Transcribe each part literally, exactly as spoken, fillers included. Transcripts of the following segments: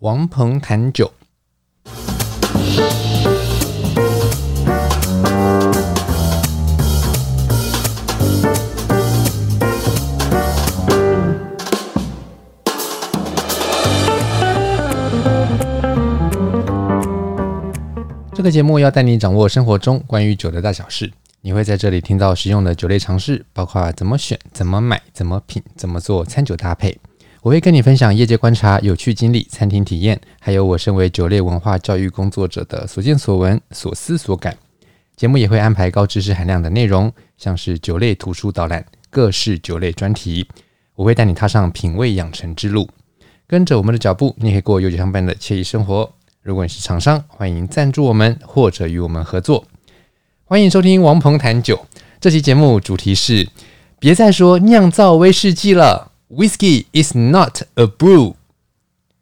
王鹏谈酒。这个节目要带你掌握生活中关于酒的大小事，你会在这里听到实用的酒类常识，包括怎么选、怎么买、怎么品、怎么做餐酒搭配。我会跟你分享业界观察、有趣经历、餐厅体验，还有我身为酒类文化教育工作者的所见所闻、所思所感。节目也会安排高知识含量的内容，像是酒类图书导览、各式酒类专题。我会带你踏上品味养成之路，跟着我们的脚步，你可以过有酒相伴的惬意生活。如果你是厂商，欢迎赞助我们或者与我们合作。欢迎收听王鹏谈酒，这期节目主题是别再说酿造威士忌了， Whisky is not a brew。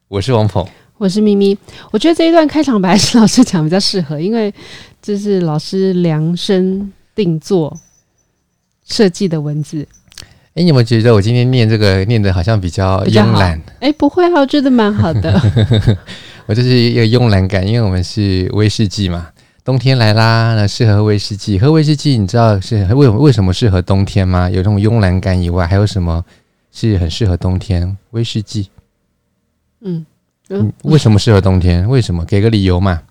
我是王鹏，我是咪咪。我觉得这一段开场白是老师讲比较适合，因为这是老师量身定做设计的文字。哎，你有没有觉得我今天念这个念的好像比较慵懒？哎，不会啊，我觉得蛮好的。我就是一个慵懒感，因为我们是威士忌嘛，冬天来啦，那适合威士忌。喝威士忌，你知道是为为什么适合冬天吗？有这种慵懒感以外，还有什么是很适合冬天？威士忌。嗯，嗯为什么适合冬天？为什么？给个理由嘛。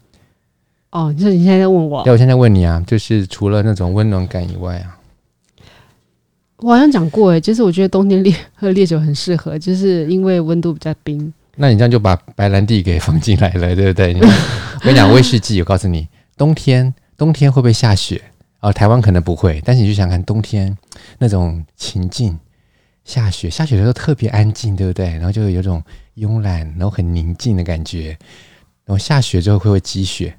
哦，就是你现在在问我？对，我现在问你啊，就是除了那种温暖感以外啊。我好像讲过诶，就是我觉得冬天烈喝烈酒很适合，就是因为温度比较冰。那你这样就把白兰地给放进来了，对不对？你我跟你讲，威士忌，我告诉你，冬天冬天会不会下雪？哦，台湾可能不会，但是你就想看冬天那种情境，下雪，下雪的时候特别安静，对不对？然后就有种慵懒，然后很宁静的感觉。然后下雪之后会不会积雪？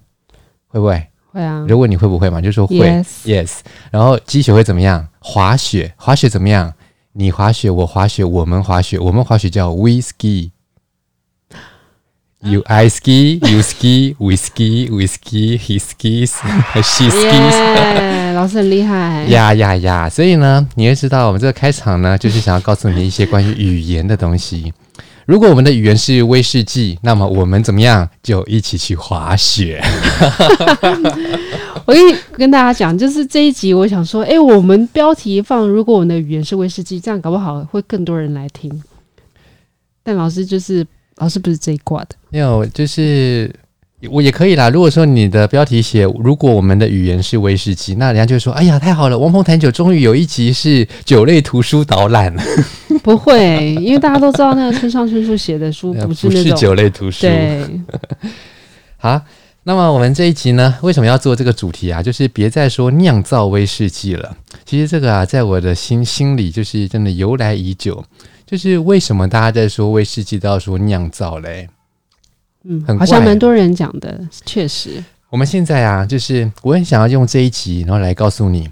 会不会？会啊。如果你会不会嘛，就说会 yes. ，yes。然后积雪会怎么样？滑雪，滑雪怎么样？你滑雪，我滑雪，我们滑雪，我们滑雪叫 we ski。You I ski, you ski, we ski, we ski, he skis, she skis. Yeah, 老师很厉害。呀呀呀！所以呢，你会知道我们这个开场呢，就是想要告诉你一些关于语言的东西。如果我们的语言是威士忌，那么我们怎么样就一起去滑雪？我跟跟大家讲，就是这一集，我想说，哎、欸，我们标题放，如果我们的语言是威士忌，这样搞不好会更多人来听。但老师就是老师不是这一挂的，没有，就是我也可以啦。如果说你的标题写，如果我们的语言是威士忌，那人家就会说，哎呀，太好了，王鹏谈酒终于有一集是酒类图书导览。不会，因为大家都知道那个村上春树写的书不是那种不是酒类图书。对，好，那么我们这一集呢，为什么要做这个主题啊？就是别再说酿造威士忌了。其实这个啊，在我的心心里就是真的由来已久。就是为什么大家在说威士忌都要说酿造嘞？嗯，很怪，好像蛮多人讲的，确实。我们现在啊，就是我很想要用这一集，然后来告诉你，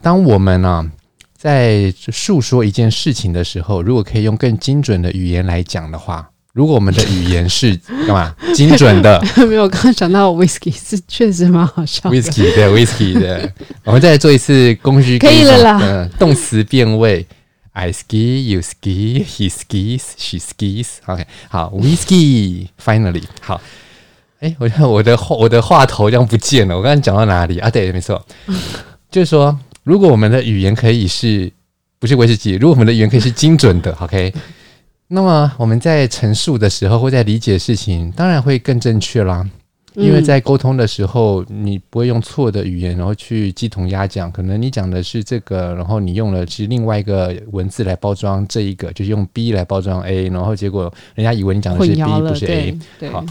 当我们啊。在述说一件事情的时候，如果可以用更精准的语言来讲的话，如果我们的语言是干嘛精准的？没有，我刚刚想到 Whisky 是确实蛮好笑的。Whisky 对 Whisky 对，我们再来做一次工具可以了啦。呃、动词变位 ，I ski, you ski, he skis, she skis。OK， 好 ，Whisky finally 好。哎，我看我的我的话头这样不见了，我刚刚讲到哪里啊？对，没错，就是说。如果我们的语言可以是不是威士忌，如果我们的语言可以是精准的 OK， 那么我们在陈述的时候或在理解事情当然会更正确啦，因为在沟通的时候你不会用错的语言然后去鸡同鸭讲，可能你讲的是这个，然后你用了是另外一个文字来包装这一个，就是用 B 来包装 A， 然后结果人家以为你讲的是 B 不是 A。 好，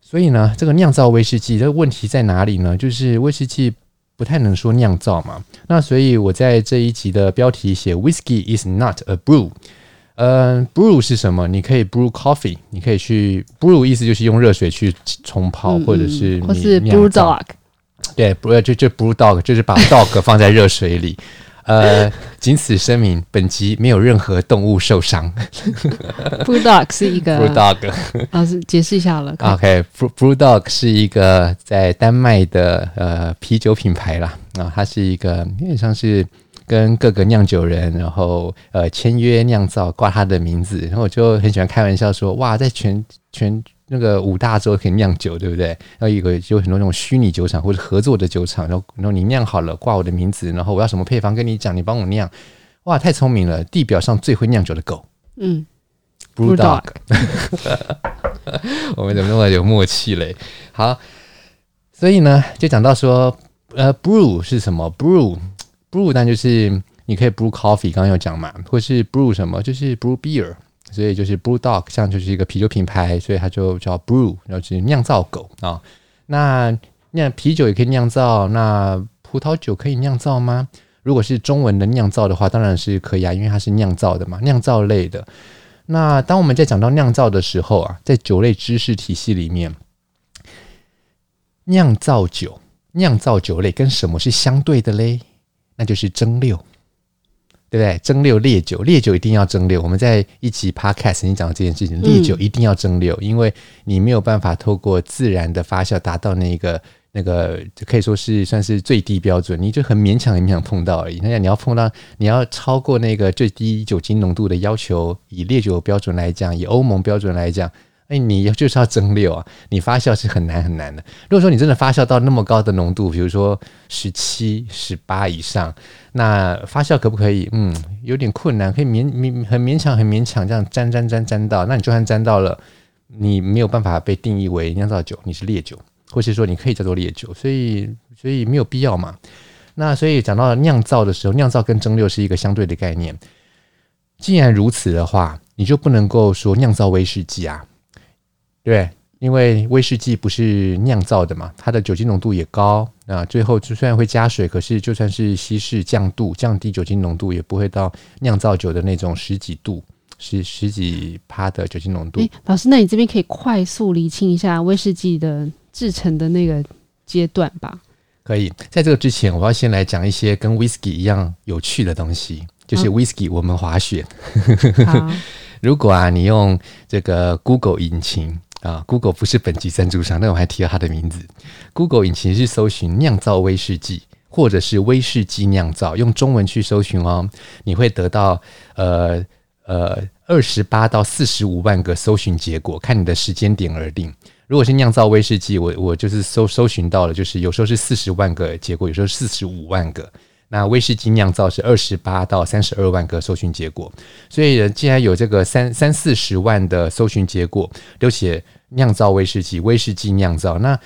所以呢这个酿造威士忌这个问题在哪里呢？就是威士忌不太能说酿造嘛，那所以我在这一集的标题写 Whisky is not a brew。 呃 brew 是什么？你可以 brew coffee， 你可以去 brew 意思就是用热水去冲泡、嗯、或者是或是 BrewDog， 对， 就, 就 BrewDog 就是把 dog 放在热水里。呃，仅此声明，本集没有任何动物受伤。BrewDog 是一个 BrewDog 老师解释一下了。OK， BrewDog 是一个在丹麦的呃啤酒品牌啦。啊、呃，它是一个有点像是跟各个酿酒人，然后呃签约酿造，挂他的名字。然后我就很喜欢开玩笑说，哇，在全全那个五大洲可以酿酒，对不对？然后有个有很多那种虚拟酒厂或者合作的酒厂，然后然后你酿好了挂我的名字，然后我要什么配方跟你讲，你帮我酿。哇，太聪明了！地表上最会酿酒的狗，嗯 ，BrewDog， 我们怎么那么有默契嘞？好，所以呢，就讲到说，呃 ，brew 是什么 ？brew，brew brew 当然就是你可以 brew coffee， 刚刚有讲嘛，或是 brew 什么，就是 brew beer。所以就是 BrewDog 像就是一个啤酒品牌，所以它就叫 Brew， 然后就是酿造狗啊、哦。那酿啤酒也可以酿造，那葡萄酒可以酿造吗？如果是中文的酿造的话，当然是可以啊，因为它是酿造的嘛，酿造类的。那当我们在讲到酿造的时候啊，在酒类知识体系里面，酿造酒、酿造酒类跟什么是相对的嘞？那就是蒸馏。对不对？蒸馏烈酒，烈酒一定要蒸馏。我们在一集 podcast 曾经讲到这件事情，烈酒一定要蒸馏、嗯，因为你没有办法透过自然的发酵达到那个那个，可以说是算是最低标准，你就很勉强勉强碰到而已。那你要碰到，你要超过那个最低酒精浓度的要求，以烈酒标准来讲，以欧盟标准来讲，哎，你就是要蒸馏啊，你发酵是很难很难的。如果说你真的发酵到那么高的浓度，比如说十七、十八以上，那发酵可不可以？嗯，有点困难，可以勉勉很勉强很勉强这样沾沾沾沾到，那你就算沾到了，你没有办法被定义为酿造酒，你是烈酒，或是说你可以叫做烈酒，所以所以没有必要嘛。那所以讲到酿造的时候，酿造跟蒸馏是一个相对的概念。既然如此的话，你就不能够说酿造威士忌啊。对，因为威士忌不是酿造的嘛，它的酒精浓度也高，那最后就虽然会加水，可是就算是稀释降度，降低酒精浓度，也不会到酿造酒的那种十几度，十十几趴的酒精浓度。老师，那你这边可以快速厘清一下威士忌的制成的那个阶段吧？可以，在这个之前，我要先来讲一些跟 Whisky 一样有趣的东西，就是 Whisky 我们滑雪。啊、如果啊，你用这个 Google 引擎。啊 Google 不是本集赞助商，但我还提到他的名字。Google 引擎是搜寻酿造威士忌，或者是威士忌酿造，用中文去搜寻哦，你会得到呃呃二十八到四十五万个搜寻结果，看你的时间点而定。如果是酿造威士忌，我我就是搜搜寻到了，就是有时候是四十万个结果，有时候四十五万个。那威士忌酿造是二十八到三十二万个搜寻结果，所以既然有这个三三四十万的搜寻结果，而且酿造威士忌、威士忌酿造，那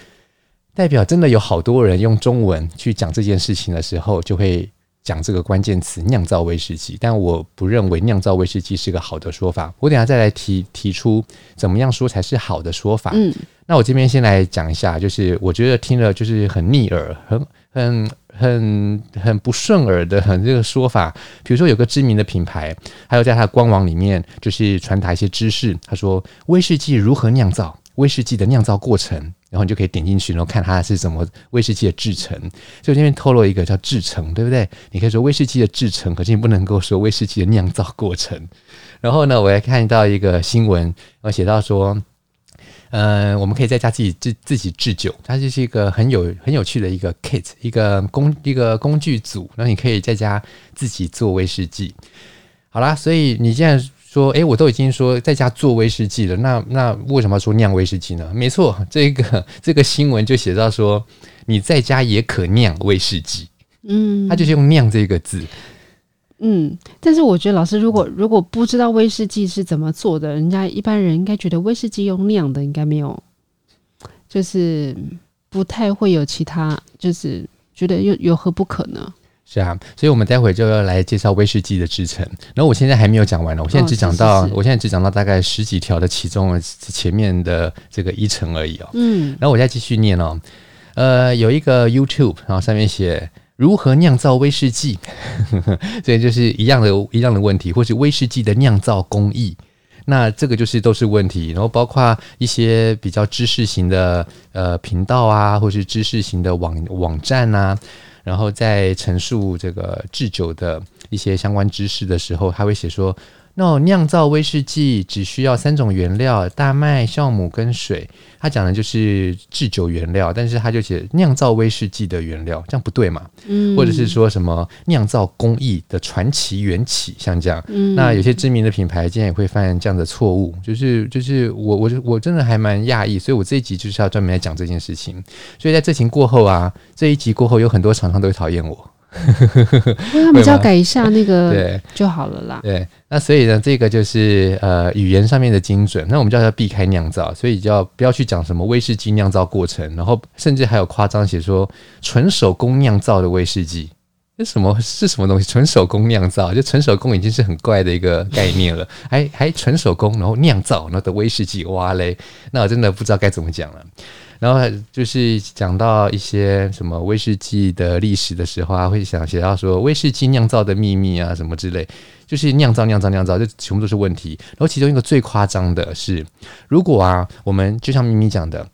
代表真的有好多人用中文去讲这件事情的时候，就会讲这个关键词酿造威士忌。但我不认为酿造威士忌是个好的说法，我等一下再来提提出怎么样说才是好的说法。嗯，那我这边先来讲一下，就是我觉得听了就是很逆耳，很很。很很不顺耳的很这个说法，比如说有个知名的品牌，还有在它的官网里面就是传达一些知识，他说威士忌如何酿造，威士忌的酿造过程，然后你就可以点进去，然后看它是怎么威士忌的制程。所以这边透露一个叫制程，对不对？你可以说威士忌的制程，可是你不能够说威士忌的酿造过程。然后呢，我还看到一个新闻，我写到说。呃，我们可以在家自己自自己制酒，它就是一个很有很有趣的一个 kit， 一个工一个工具组，然后你可以在家自己做威士忌。好啦，所以你现在说，哎，我都已经说在家做威士忌了，那那为什么要说酿威士忌呢？没错，这个这个新闻就写到说，你在家也可酿威士忌，嗯，它就是用“酿”这个字。嗯，但是我觉得老师如果如果不知道威士忌是怎么做的，人家一般人应该觉得威士忌用酿的应该没有，就是不太会有其他，就是觉得 有, 有何不可呢？是啊，所以我们待会就要来介绍威士忌的制程。然后我现在还没有讲完了，我现在只讲到、哦、是是是我现在只讲到大概十几条的其中前面的这个一程而已哦。嗯，然后我再继续念哦。呃，有一个 YouTube， 然后上面写。如何酿造威士忌？所以就是一样的一样的问题，或是威士忌的酿造工艺。那这个就是都是问题，然后包括一些比较知识型的呃频道啊，或是知识型的网网站啊，然后在陈述这个制酒的一些相关知识的时候，他会写说那酿造威士忌只需要三种原料，大麦、酵母跟水。他讲的就是制酒原料，但是他就写酿造威士忌的原料，这样不对嘛？嗯、或者是说什么酿造工艺的传奇缘起，像这样、嗯。那有些知名的品牌竟然也会犯这样的错误，就是就是我我我真的还蛮讶异，所以我这一集就是要专门来讲这件事情。所以在这情过后啊，这一集过后有很多厂商都会讨厌我。他们只要改一下那个就好了啦。对，那所以呢，这个就是呃语言上面的精准。那我们就要避开酿造，所以就要不要去讲什么威士忌酿造过程，然后甚至还有夸张写说纯手工酿造的威士忌。这什么是什么东西？纯手工酿造，就纯手工已经是很怪的一个概念了，还还纯手工，然后酿造，然后的威士忌，哇嘞！那我真的不知道该怎么讲了。然后就是讲到一些什么威士忌的历史的时候啊，会想写到说威士忌酿造的秘密啊什么之类，就是酿造酿造酿造，这全部都是问题。然后其中一个最夸张的是，如果啊，我们就像咪咪讲的。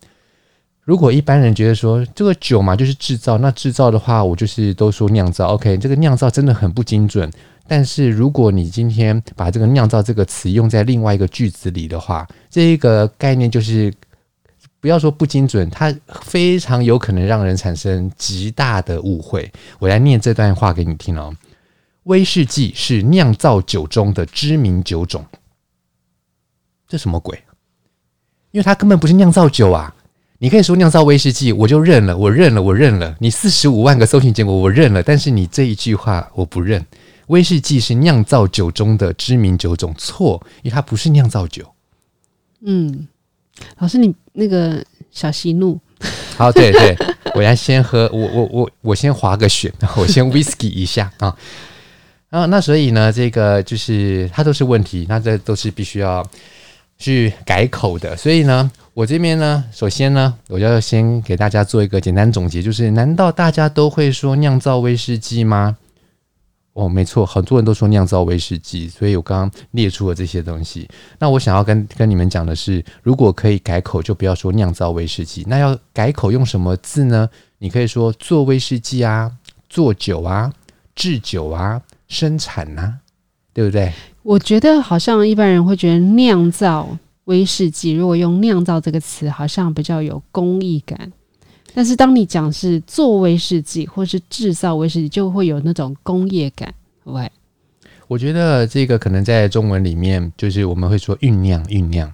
如果一般人觉得说这个酒嘛就是制造，那制造的话我就是都说酿造 OK， 这个酿造真的很不精准，但是如果你今天把这个酿造这个词用在另外一个句子里的话，这个概念就是不要说不精准，它非常有可能让人产生极大的误会。我来念这段话给你听哦。威士忌是酿造酒中的知名酒种，这什么鬼？因为它根本不是酿造酒啊，你可以说酿造威士忌，我就认了，我认了，我认了。你四十五万个搜寻结果，我认了。但是你这一句话我不认。威士忌是酿造酒中的知名酒种，错，因为它不是酿造酒。嗯，老师，你那个小息怒。好，对对，我要先喝，我我我我先滑个雪，我先 whisky 一下啊。啊，那所以呢，这个就是它都是问题，那这都是必须要去改口的。所以呢。我这边呢，首先呢，我就要先给大家做一个简单总结，就是难道大家都会说酿造威士忌吗？哦，没错，很多人都说酿造威士忌，所以我刚刚列出了这些东西。那我想要跟跟你们讲的是，如果可以改口，就不要说酿造威士忌。那要改口用什么字呢？你可以说做威士忌啊，做酒啊，制酒啊，生产啊，对不对？我觉得好像一般人会觉得酿造威士忌如果用酿造这个词好像比较有工艺感，但是当你讲是做威士忌或是制造威士忌就会有那种工业感。喂，我觉得这个可能在中文里面就是我们会说酝酿酝酿，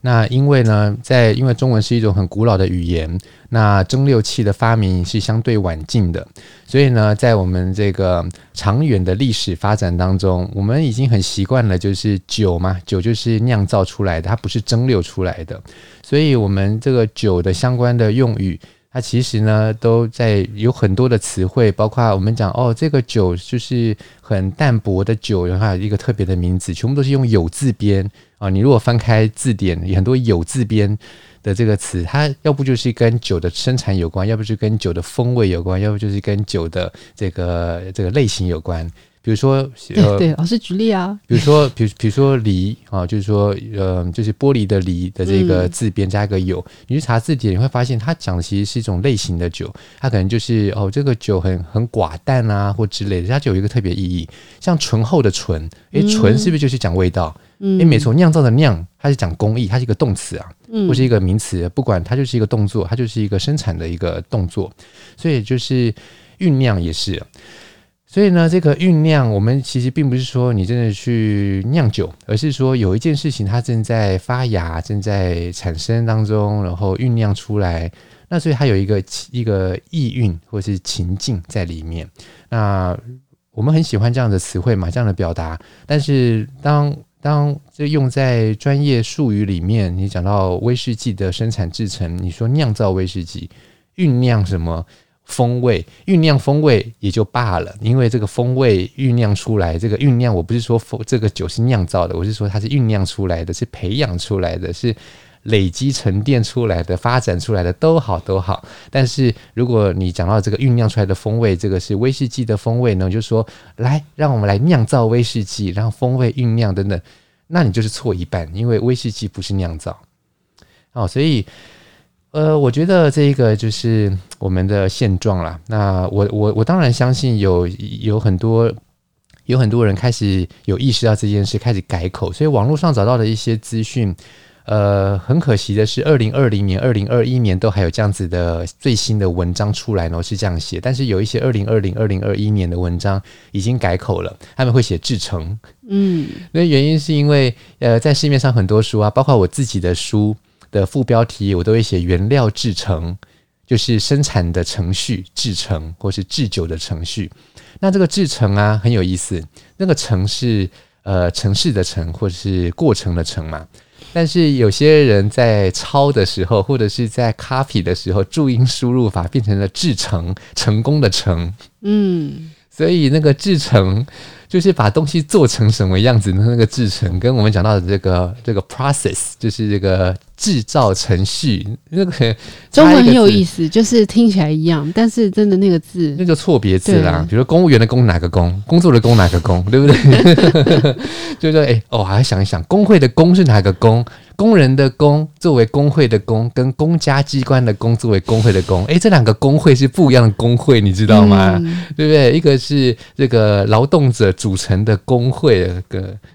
那因为呢在因为中文是一种很古老的语言，那蒸馏器的发明是相对晚近的，所以呢在我们这个长远的历史发展当中，我们已经很习惯了，就是酒嘛，酒就是酿造出来的，它不是蒸馏出来的，所以我们这个酒的相关的用语它其实呢都在有很多的词汇，包括我们讲哦这个酒就是很淡薄的酒，然后有一个特别的名字，全部都是用有字边啊、哦。你如果翻开字典，有很多有字边的这个词，它要不就是跟酒的生产有关，要不就是跟酒的风味有关，要不就是跟酒的这个这个类型有关。比如说，呃、对对，老师举例啊。比如说，比如比如说梨啊，就是说，呃，就是玻璃的梨的这个字边加一个有、嗯，你去查字典你会发现，它讲的其实是一种类型的酒，它可能就是哦，这个酒很很寡淡啊，或之类的，它就有一个特别意义。像醇厚的醇，哎，醇是不是就是讲味道？嗯，哎，没错，酿造的酿，它是讲工艺，它是一个动词啊，嗯、或是一个名词，不管它就是一个动作，它就是一个生产的一个动作，所以就是酝酿也是。所以呢这个酝酿我们其实并不是说你真的去酿酒，而是说有一件事情它正在发芽正在产生当中，然后酝酿出来，那所以它有一个一个意蕴或是情境在里面。那我们很喜欢这样的词汇嘛，这样的表达，但是当当这用在专业术语里面，你讲到威士忌的生产制程，你说酿造威士忌，酝酿什么风味，酝酿风味也就罢了，因为这个风味酝酿出来，这个酝酿我不是说这个酒是酿造的，我是说它是酝酿出来的，是培养出来的，是累积沉淀出来的，发展出来的，都好都好。但是如果你讲到这个酝酿出来的风味，这个是威士忌的风味呢，就说来让我们来酿造威士忌，让风味酝酿等等，那你就是错一半，因为威士忌不是酿造、哦、所以呃，我觉得这个就是我们的现状啦。那我我我当然相信有有很多有很多人开始有意识到这件事，开始改口，所以网络上找到的一些资讯，呃，很可惜的是二零二零年、二零二一年都还有这样子的最新的文章出来呢，是这样写，但是有一些二零二零、二零二一年的文章已经改口了，他们会写制成，嗯，那原因是因为呃，在市面上很多书啊，包括我自己的书的副标题我都会写原料制成，就是生产的程序制成或是制酒的程序。那这个制成啊很有意思，那个程是呃程式的程或者是过程的程嘛，但是有些人在抄的时候或者是在 copy 的时候注音输入法变成了制成，成功的成，嗯，所以那个制成就是把东西做成什么样子的那个制成，跟我们讲到的这个这个 process 就是这个制造程序，那个中文很有意思，就是听起来一样，但是真的那个字那就错别字啦。比如说公务员的公哪个公，工作的工哪个工，对不对？就说哎、欸、哦，还想一想，工会的工是哪个工？工人的工作为工会的工，跟公家机关的工作为工会的工，哎、欸，这两个工会是不一样的工会，你知道吗？嗯、对不对？一个是这个劳动者组成的工会，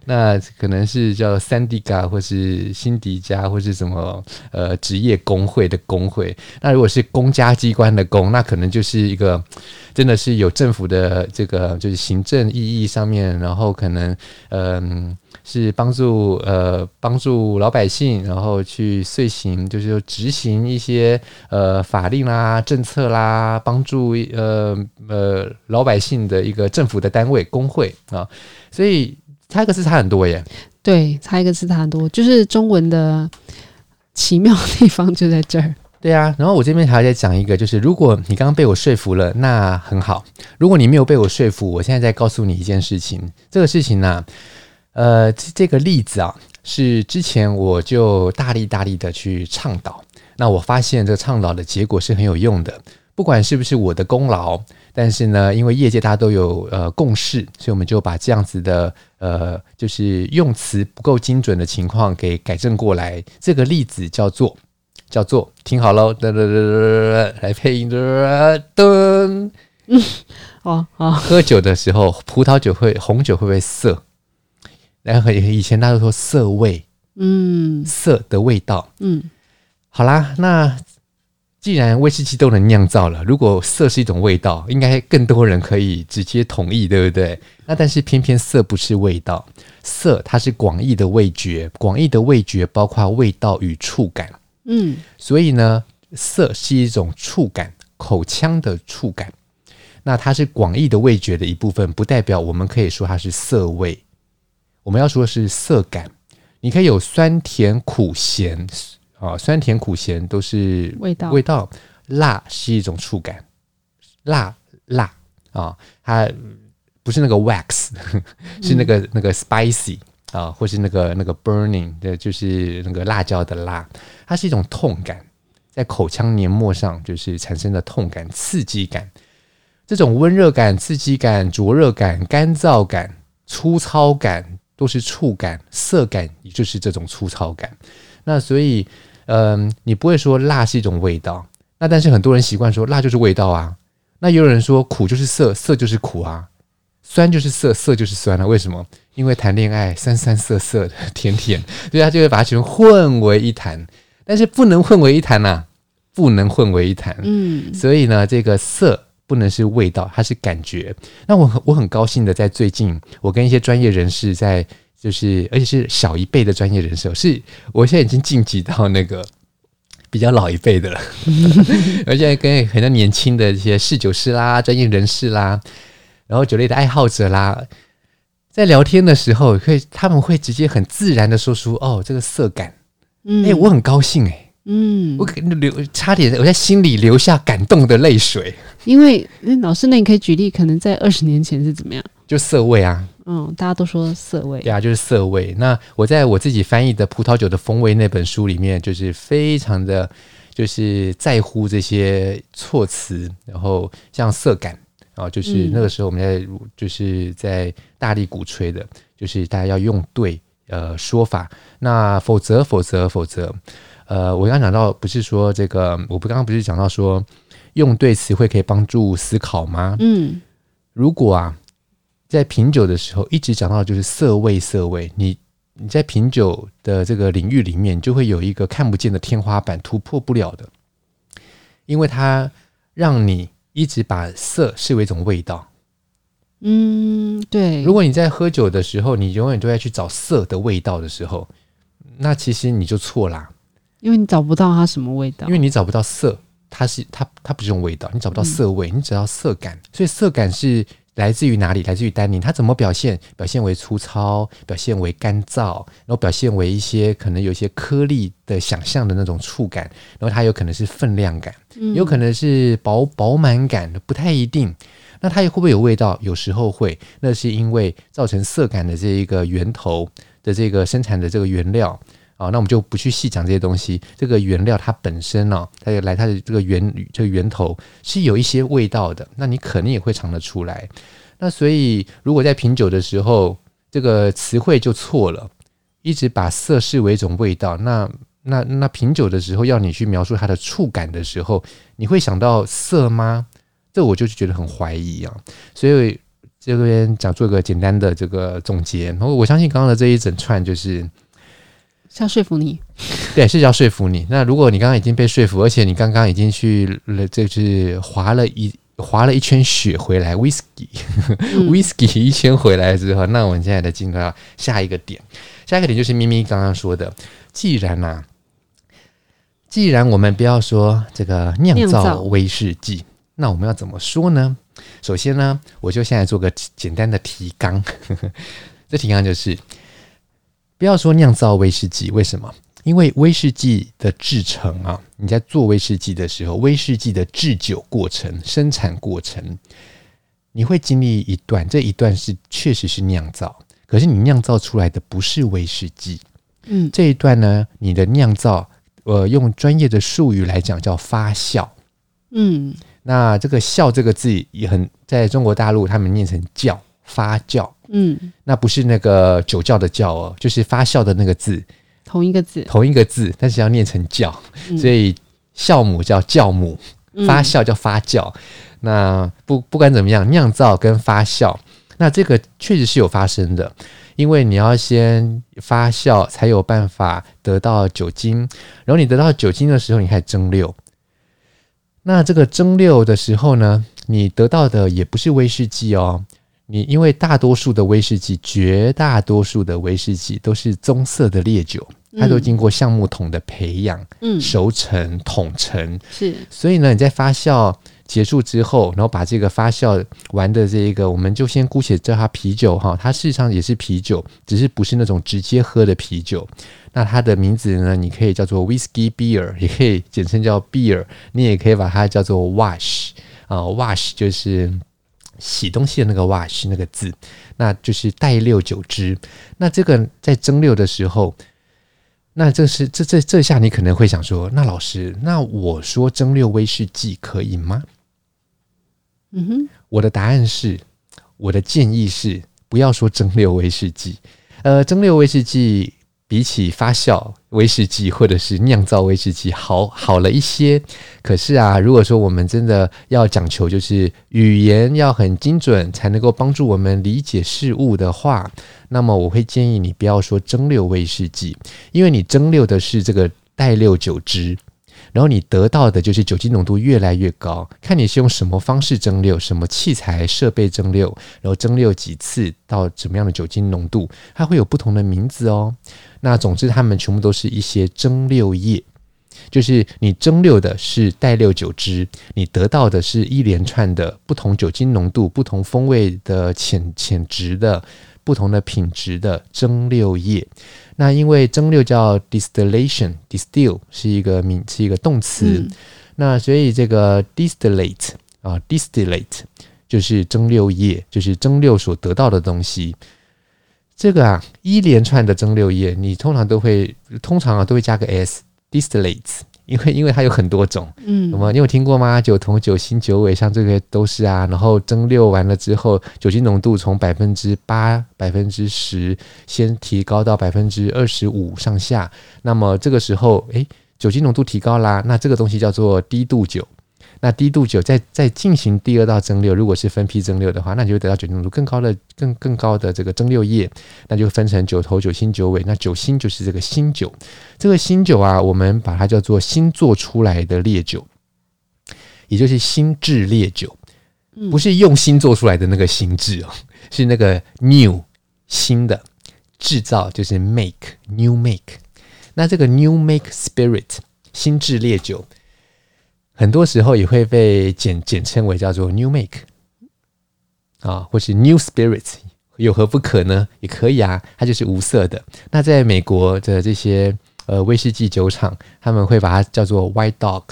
那可能是叫三迪嘎或是辛迪加或是什么呃职业工会的工会。那如果是公家机关的工，那可能就是一个真的是有政府的这个就是行政意义上面，然后可能嗯、呃、是帮助呃帮助老百姓，然后去遂行，就是执行一些呃法令啦、政策啦，帮助呃呃老百姓的一个政府的单位工会。啊，所以差一个字差很多耶。对，差一个字差很多，就是中文的奇妙的地方就在这儿。对啊，然后我这边还要再讲一个，就是如果你刚刚被我说服了，那很好；如果你没有被我说服，我现在再告诉你一件事情。这个事情呢、啊，呃，这个例子啊，是之前我就大力大力的去倡导，那我发现这个倡导的结果是很有用的。不管是不是我的功劳，但是呢，因为业界大家都有呃共识，所以我们就把这样子的呃，就是用词不够精准的情况给改正过来。这个例子叫做叫做，听好喽，噔噔噔，来配音，噔噔，嗯，哦哦，喝酒的时候，葡萄酒会红酒会不会涩？然后以前大家都说涩味，嗯，涩的味道，嗯，好啦，那。既然威士忌都能酿造了，如果涩是一种味道，应该更多人可以直接同意，对不对？那但是偏偏涩不是味道，涩它是广义的味觉，广义的味觉包括味道与触感。嗯，所以呢，涩是一种触感，口腔的触感。那它是广义的味觉的一部分，不代表我们可以说它是涩味。我们要说是涩感，你可以有酸、甜、苦、咸。哦、酸甜苦咸都是味道，味道辣是一种触感，辣辣、哦、它不是那个 wax 是那个、嗯、那个 spicy、哦、或是那个那个 burning 的，就是那个辣椒的辣，它是一种痛感，在口腔黏膜上就是产生的痛感、刺激感，这种温热感、刺激感、灼热感、干燥感、粗糙感都是触感，涩感也就是这种粗糙感。那所以嗯、呃，你不会说辣是一种味道，那但是很多人习惯说辣就是味道啊，那也有人说苦就是涩，涩就是苦啊，酸就是涩，涩就是酸啊，为什么？因为谈恋爱酸酸涩涩的甜甜，所以他就会把它全混为一谈，但是不能混为一谈啊，不能混为一谈。嗯，所以呢，这个涩不能是味道，它是感觉。那我我很高兴的在最近，我跟一些专业人士在就是，而且是小一辈的专业人士，是我现在已经晋级到那个比较老一辈的了，而且跟很多年轻的一些侍酒师啦、专业人士啦，然后酒类的爱好者啦，在聊天的时候，可以他们会直接很自然的说出哦，这个涩感，嗯，哎、欸，我很高兴哎、欸，嗯，我流差点我在心里流下感动的泪水，因为老师，那你可以举例，可能在二十年前是怎么样？就涩味啊。嗯，大家都说涩味，对啊，就是涩味。那我在我自己翻译的《葡萄酒的风味》那本书里面，就是非常的，就是在乎这些措辞，然后像涩感啊，就是那个时候我们在、嗯、就是在大力鼓吹的，就是大家要用对呃说法，那否则否则否则，呃，我刚刚讲到不是说这个，我不刚刚不是讲到说用对词汇可以帮助思考吗？嗯，如果啊。在品酒的时候一直讲到的就是色味色味，你你在品酒的这个领域里面就会有一个看不见的天花板，突破不了的，因为它让你一直把色视为一种味道。嗯，对。如果你在喝酒的时候你永远都在去找色的味道的时候，那其实你就错啦，因为你找不到它什么味道，因为你找不到色，它是它它不是用味道，你找不到色味、嗯、你只要色感。所以色感是来自于哪里？来自于单宁。它怎么表现？表现为粗糙，表现为干燥，然后表现为一些可能有一些颗粒的想象的那种触感，然后它有可能是分量感、嗯、有可能是饱饱满感，不太一定。那它会不会有味道？有时候会，那是因为造成色感的这一个源头的这个生产的这个原料啊、哦，那我们就不去细讲这些东西。这个原料它本身呢、哦，它就来它的这个源这个源头是有一些味道的，那你肯定也会尝得出来。那所以如果在品酒的时候，这个词汇就错了，一直把色视为一种味道。那那那品酒的时候要你去描述它的触感的时候，你会想到色吗？这我就觉得很怀疑啊。所以这边讲做一个简单的这个总结。然后我相信刚刚的这一整串就是。是要说服你，对，是要说服你。那如果你刚刚已经被说服，而且你刚刚已经去就是滑了一滑了一圈雪回来 ，whisky、嗯、whisky 一圈回来之后，那我们现在来进入到下一个点。下一个点就是咪咪刚刚说的，既然啊，既然我们不要说这个酿造威士忌，那我们要怎么说呢？首先呢，我就现在做个简单的提纲。这提纲就是。不要说酿造威士忌，为什么？因为威士忌的制成啊，你在做威士忌的时候，威士忌的制酒过程、生产过程，你会经历一段，这一段是确实是酿造，可是你酿造出来的不是威士忌。嗯，这一段呢，你的酿造，呃，用专业的术语来讲叫发酵。嗯，那这个“酵”这个字也很，在中国大陆他们念成“酵”。发酵，嗯，那不是那个酒窖的窖哦，就是发酵的那个字，同一个字，同一个字，但是要念成酵，嗯、所以酵母叫酵母，发酵叫发酵。嗯、那不不管怎么样，酿造跟发酵，那这个确实是有发生的，因为你要先发酵才有办法得到酒精，然后你得到酒精的时候，你开始蒸馏。那这个蒸馏的时候呢，你得到的也不是威士忌哦。你因为大多数的威士忌，绝大多数的威士忌都是棕色的烈酒，嗯、它都经过橡木桶的培养、嗯、熟成、桶成，是。所以呢，你在发酵结束之后，然后把这个发酵完的这一个，我们就先姑且叫它啤酒哈，它事实上也是啤酒，只是不是那种直接喝的啤酒。那它的名字呢，你可以叫做 Whisky Beer， 也可以简称叫 Beer， 你也可以把它叫做 Wash 啊、呃、，Wash 就是。洗东西的那个 wash 那个字，那就是代六酒汁。那这个在蒸馏的时候，那这是这这这下你可能会想说，那老师，那我说蒸馏威士忌可以吗？嗯哼，我的答案是，我的建议是不要说蒸馏威士忌。呃，蒸馏威士忌比起发酵威士忌或者是酿造威士忌好好了一些，可是啊，如果说我们真的要讲求就是语言要很精准才能够帮助我们理解事物的话，那么我会建议你不要说蒸馏威士忌，因为你蒸馏的是这个代六酒汁，然后你得到的就是酒精浓度越来越高，看你是用什么方式蒸馏，什么器材设备蒸馏，然后蒸馏几次到什么样的酒精浓度，它会有不同的名字哦。那总之它们全部都是一些蒸馏液，就是你蒸馏的是代六酒汁，你得到的是一连串的不同酒精浓度、不同风味的浅浅值的不同的品质的蒸馏液。那因为蒸馏叫 distillation， distill 是一个名是一个动词、嗯、那所以这个 distillate 啊 distillate 就是蒸馏液，就是蒸馏所得到的东西。这个啊一连串的蒸馏液你通常都会通常、啊、都会加个 s distillates， 因为因为它有很多种，嗯，那么你有听过吗？酒桶、酒心、酒尾，像这个都是啊。然后蒸馏完了之后，酒精浓度从百分之八、百分之十先提高到百分之二十五上下。那么这个时候，哎，酒精浓度提高啦，那这个东西叫做低度酒。那低度酒在在进行第二道蒸馏，如果是分批蒸馏的话，那你就得到酒精浓度更高的更更高的这个蒸馏液，那就分成酒头、酒心、酒尾。那酒心就是这个新酒，这个新酒啊，我们把它叫做新做出来的烈酒，也就是新制烈酒，不是用心做出来的那个新制哦，是那个 new 新的制造，就是 make new make。那这个 new make spirit 新制烈酒。很多时候也会被 简, 简称为叫做 new make、啊、或是 new spirit， 有何不可呢？也可以啊，它就是无色的。那在美国的这些、呃、威士忌酒厂，他们会把它叫做 white dog，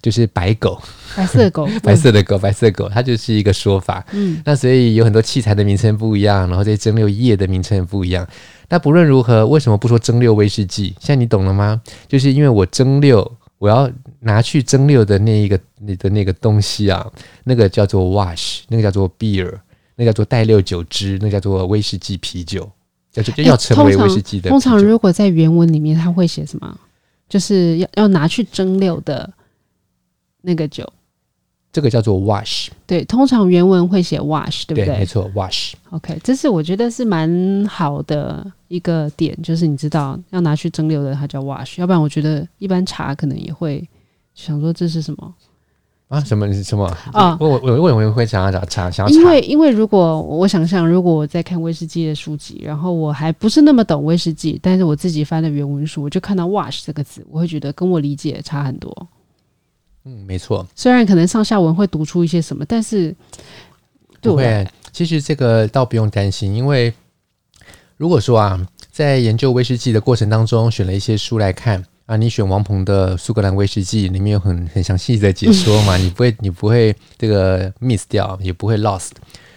就是白狗，白色狗白色的狗、嗯、白色狗，它就是一个说法、嗯、那所以有很多器材的名称不一样，然后这蒸馏液的名称不一样。那不论如何，为什么不说蒸馏威士忌？现在你懂了吗？就是因为我蒸馏，我要拿去蒸馏的那一个你的那个东西啊，那个叫做 wash， 那个叫做 beer， 那个叫做带六酒汁，那个叫做威士忌啤酒，就要成为威士忌的、欸、通常, 通常如果在原文里面它会写什么，就是 要, 要拿去蒸馏的那个酒，这个叫做 wash。 对，通常原文会写 wash， 对不对？对，没错， wash。 OK， 这是我觉得是蛮好的一个点，就是你知道要拿去蒸馏的它叫 wash， 要不然我觉得一般茶可能也会想说这是什么啊？什么什么啊？我我我我会想要查，想要查，因为因为如果我想象，如果我在看威士忌的书籍，然后我还不是那么懂威士忌，但是我自己翻了原文书，我就看到 wash 这个字，我会觉得跟我理解差很多。嗯，没错。虽然可能上下文会读出一些什么，但是对我来，其实这个倒不用担心，因为如果说啊，在研究威士忌的过程当中，选了一些书来看。啊，你选王鹏的苏格兰威士忌，里面有很很详细的解说嘛，你不会你不会这个 miss 掉，也不会 lost。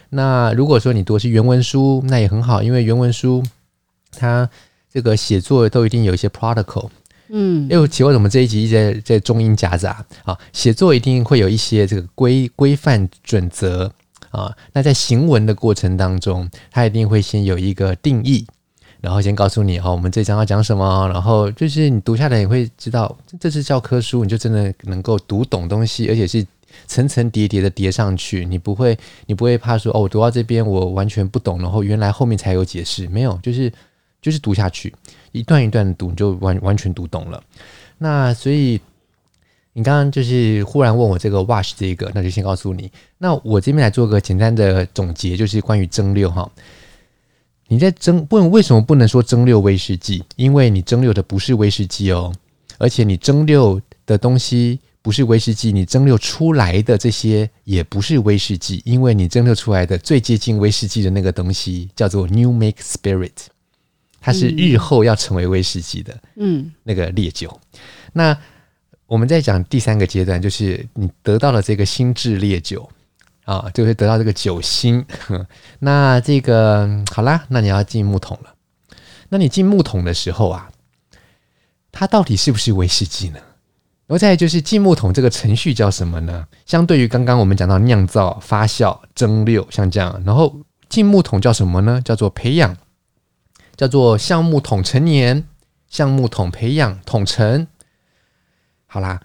那如果说你多是原文书，那也很好，因为原文书它这个写作都一定有一些 protocol。 嗯，因为奇怪怎么这一集一直 在, 在中英夹杂啊，写作一定会有一些这个规规范准则啊。那在行文的过程当中，它一定会先有一个定义，然后先告诉你、哦、我们这章要讲什么，然后就是你读下来也会知道这是教科书，你就真的能够读懂东西，而且是层层叠叠的叠上去，你不会你不会怕说哦，我读到这边我完全不懂，然后原来后面才有解释，没有，就是就是读下去，一段一段的读，你就 完, 完全读懂了。那所以你刚刚就是忽然问我这个 wash 这个，那就先告诉你。那我这边来做个简单的总结，就是关于蒸馏哈。你在蒸问为什么不能说蒸馏威士忌？因为你蒸馏的不是威士忌哦，而且你蒸馏的东西不是威士忌，你蒸馏出来的这些也不是威士忌，因为你蒸馏出来的最接近威士忌的那个东西叫做 new make spirit， 它是日后要成为威士忌的那个烈酒、嗯、那我们在讲第三个阶段，就是你得到了这个新制烈酒啊，就会得到这个酒心。那这个好啦，那你要进木桶了。那你进木桶的时候啊，它到底是不是威士忌呢？然后再来就是进木桶这个程序叫什么呢？相对于刚刚我们讲到酿造、发酵、蒸馏，像这样，然后进木桶叫什么呢？叫做培养，叫做橡木桶陈年、橡木桶培养、桶陈。好啦。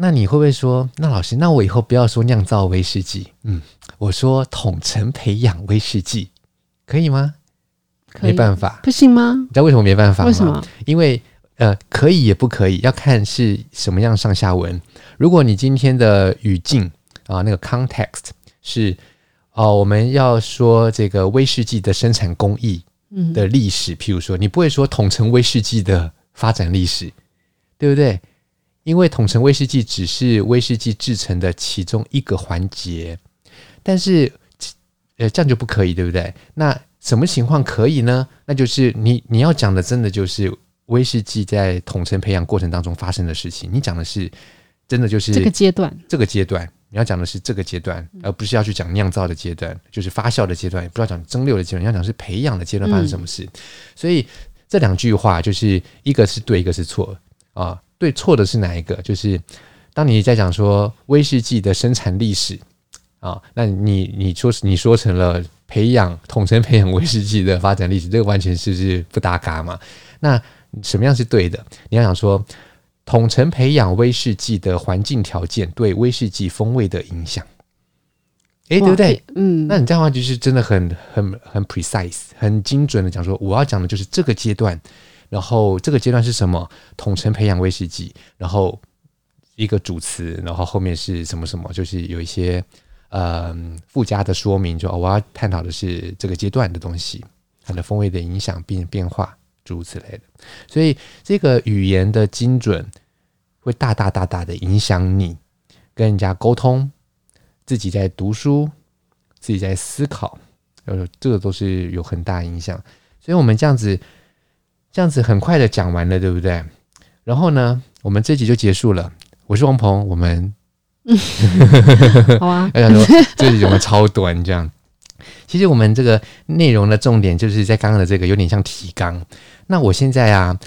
那你会不会说，那老师，那我以后不要说酿造威士忌，嗯，我说桶陈培养威士忌，可以吗？可以，没办法，不行吗？你知道为什么没办法吗？为什么？因为呃，可以也不可以，要看是什么样上下文。如果你今天的语境啊、呃，那个 context 是哦、呃，我们要说这个威士忌的生产工艺的历史，譬如说，你不会说桶陈威士忌的发展历史，对不对？因为桶陈威士忌只是威士忌制成的其中一个环节，但是呃，这样就不可以，对不对？那什么情况可以呢？那就是你你要讲的真的就是威士忌在桶陈培养过程当中发生的事情，你讲的是真的就是这个阶段，这个阶段你要讲的是这个阶段，而不是要去讲酿造的阶段，就是发酵的阶段，也不要讲蒸馏的阶段，你要讲是培养的阶段发生什么事、嗯、所以这两句话就是一个是对，一个是错啊。对错的是哪一个？就是当你在讲说威士忌的生产历史啊，那你你说你说成了培养统称培养威士忌的发展历史，这个完全是不是不搭嘎嘛？那什么样是对的？你要想说统称培养威士忌的环境条件对威士忌风味的影响。哎，对不对？嗯，那你这样的话就是真的很很很 precise， 很精准的讲说，我要讲的就是这个阶段，然后这个阶段是什么？统称培养威士忌，然后一个主词，然后后面是什么什么，就是有一些呃附加的说明，就、哦、我要探讨的是这个阶段的东西，它的风味的影响并变化诸如此类的。所以这个语言的精准会大大大大的影响你跟人家沟通。自己在读书，自己在思考，呃，这个都是有很大影响。所以我们这样子，这样子很快的讲完了，对不对？然后呢，我们这集就结束了。我是王鹏，我们，嗯、好啊。要想说这集我们超短这样。其实我们这个内容的重点就是在刚刚的这个有点像提纲。那我现在啊。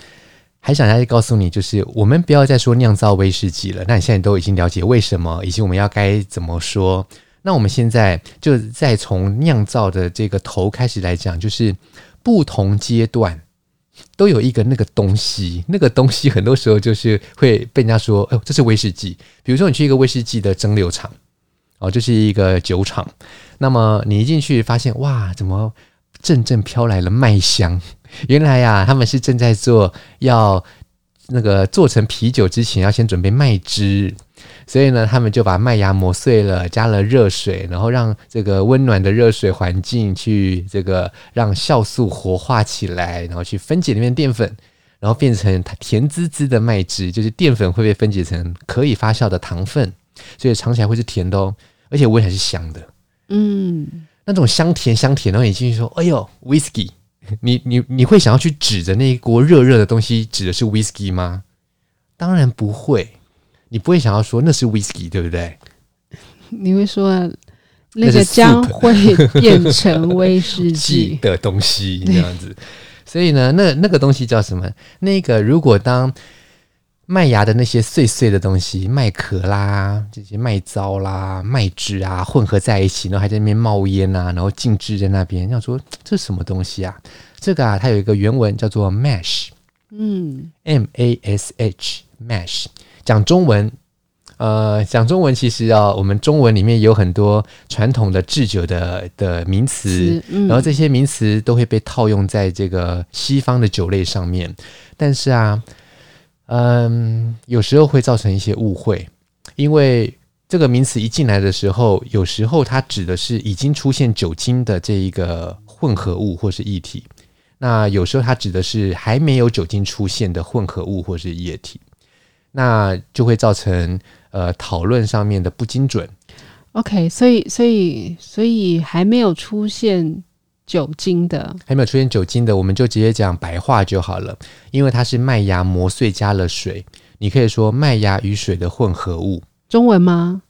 还想再告诉你，就是我们不要再说酿造威士忌了，那你现在都已经了解为什么，以及我们要该怎么说。那我们现在就再从酿造的这个头开始来讲，就是不同阶段都有一个那个东西，那个东西很多时候就是会被人家说、哦、这是威士忌。比如说你去一个威士忌的蒸馏厂、哦、就是一个酒厂，那么你一进去发现，哇，怎么阵阵飘来了麦香，原来啊他们是正在做要那个做成啤酒之前要先准备麦汁，所以呢他们就把麦芽磨碎了，加了热水，然后让这个温暖的热水环境去这个让酵素活化起来，然后去分解里面淀粉，然后变成甜滋滋的麦汁，就是淀粉会被分解成可以发酵的糖分，所以尝起来会是甜的哦，而且味还是香的。嗯，那种香甜香甜，然后你进去说，哎呦 Whisky， 你, 你, 你会想要去指着那一锅热热的东西指的是 Whisky 吗？当然不会，你不会想要说那是 Whisky， 对不对？你会说那个将会变成威士忌的东西这样子。所以呢 那, 那个东西叫什么？那个如果当麦芽的那些碎碎的东西，麦壳啦，这些麦糟啦，麦汁啊，混合在一起，然后还在那边冒烟啊，然后静置在那边，要说这是什么东西啊？这个啊，它有一个原文叫做 mash， 嗯 ，M A S H， mash。讲中文，呃，讲中文其实啊，我们中文里面有很多传统的制酒的的名词、嗯，然后这些名词都会被套用在这个西方的酒类上面，但是啊。嗯，有时候会造成一些误会，因为这个名词一进来的时候，有时候它指的是已经出现酒精的这一个混合物或是液体，那有时候它指的是还没有酒精出现的混合物或是液体，那就会造成呃讨论上面的不精准。 OK， 所以所以所以还没有出现酒精的，还没有出现酒精的，我们就直接讲白话就好了，因为它是麦芽磨碎加了水，你可以说麦芽与水的混合物。中文吗？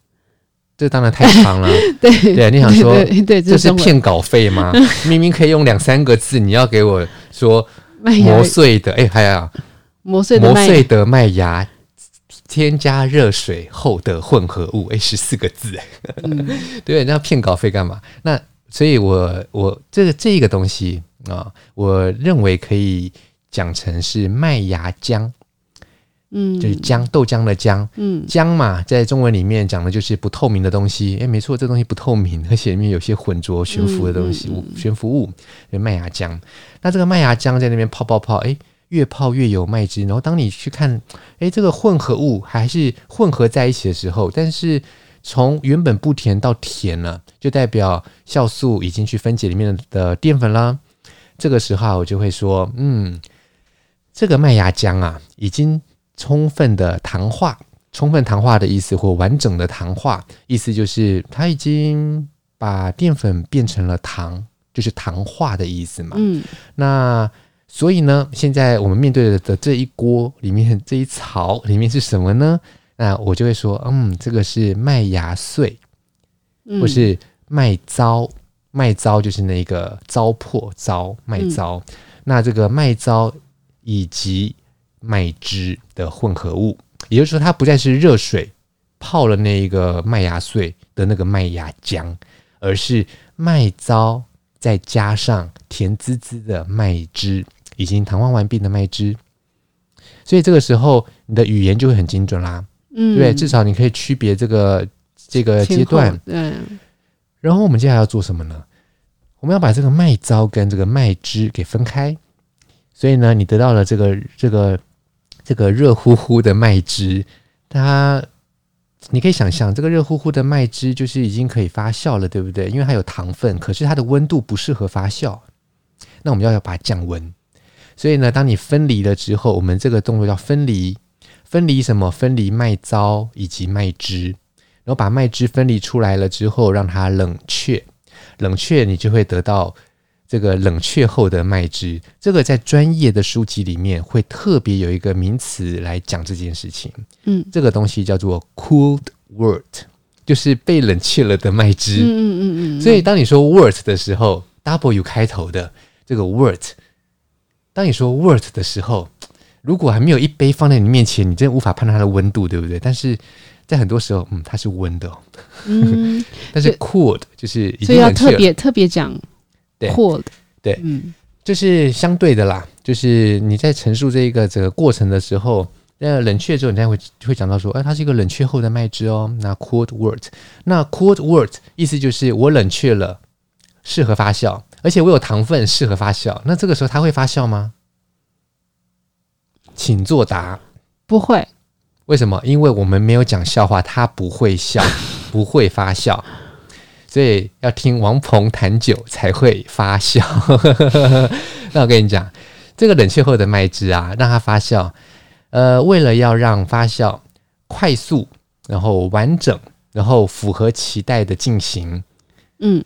这当然太长了。对对，你想说对对对， 这, 这是骗稿费吗？明明可以用两三个字，你要给我说磨碎的，哎，还有磨碎的麦 芽, 磨碎的麦芽添加热水后的混合物，哎，十四个字，嗯、对，那骗稿费干嘛？那。所以我我这个这个东西啊、哦，我认为可以讲成是麦芽浆，嗯，就是浆，豆浆的浆，嗯，浆嘛，在中文里面讲的就是不透明的东西。哎，没错，这东西不透明，而且里面有些混浊悬浮的东西，嗯嗯、悬浮物，麦芽浆。那这个麦芽浆在那边泡泡泡，哎，越泡越有麦汁。然后当你去看，哎，这个混合物还是混合在一起的时候，但是。从原本不甜到甜了，就代表酵素已经去分解里面的淀粉啦。这个时候我就会说，嗯，这个麦芽浆啊，已经充分的糖化，充分糖化的意思或完整的糖化，意思就是它已经把淀粉变成了糖，就是糖化的意思嘛。嗯，那所以呢，现在我们面对的这一锅里面，这一槽里面是什么呢？那我就会说，嗯，这个是麦芽碎，或是麦糟，麦糟就是那个糟粕糟，麦糟、嗯。那这个麦糟以及麦汁的混合物，也就是说，它不再是热水泡了那个麦芽碎的那个麦芽浆，而是麦糟再加上甜滋滋的麦汁，已经糖化完毕的麦汁。所以这个时候你的语言就会很精准啦，嗯，对，至少你可以区别这个这个阶段。对，然后我们接下来要做什么呢？我们要把这个麦糟跟这个麦汁给分开，所以呢，你得到了这个这个这个热乎乎的麦汁，它你可以想象，这个热乎乎的麦汁就是已经可以发酵了，对不对？因为它有糖分，可是它的温度不适合发酵，那我们要把它降温。所以呢，当你分离了之后，我们这个动作叫分离，分离什么？分离麦糟以及麦汁，然后把麦汁分离出来了之后，让它冷却，冷却你就会得到这个冷却后的麦汁。这个在专业的书籍里面会特别有一个名词来讲这件事情，嗯，这个东西叫做 cooled wort， 就是被冷却了的麦汁，嗯嗯嗯。所以当你说 wort 的时候 ，W 开头的这个 wort。当你说 wort 的时候，如果还没有一杯放在你面前，你真的无法判断它的温度，对不对？但是在很多时候，嗯，它是温的，哦，嗯，但是 cooled 就是已经冷却了，所以要特别特别讲 cooled， 对，嗯，就是相对的啦。就是你在陈述这个整个过程的时候，那冷却之后，你才会会讲到说，哎，它是一个冷却后的麦汁哦。那 cooled wort， 那 cooled wort 意思就是我冷却了，适合发酵。而且我有糖分适合发酵，那这个时候它会发酵吗？请作答。不会。为什么？因为我们没有讲笑话，它不会笑，不会发酵，所以要听王鹏谈酒才会发酵。那我跟你讲，这个冷却后的麦汁啊，让它发酵，呃，为了要让发酵快速，然后完整，然后符合期待的进行，嗯。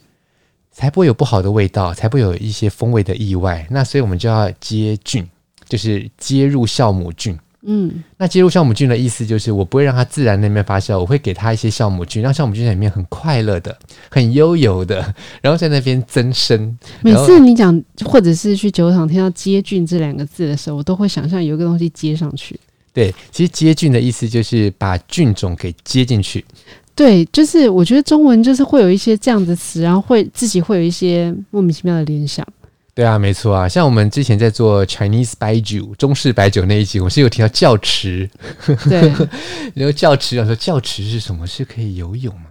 才不会有不好的味道，才不会有一些风味的意外。那所以我们就要接菌，就是接入酵母菌。嗯，那接入酵母菌的意思就是，我不会让它自然在那边发酵，我会给它一些酵母菌，让酵母菌在里面很快乐的、很悠游的，然后在那边增生。每次你讲或者是去酒厂听到接菌这两个字的时候，我都会想象有一个东西接上去。对，其实接菌的意思就是把菌种给接进去。对，就是我觉得中文就是会有一些这样的词，然后会自己会有一些莫名其妙的联想。对啊，没错啊，像我们之前在做 Chinese 白酒、中式白酒那一集，我是有提到教池。对，然后教池，我说教池是什么？是可以游泳吗？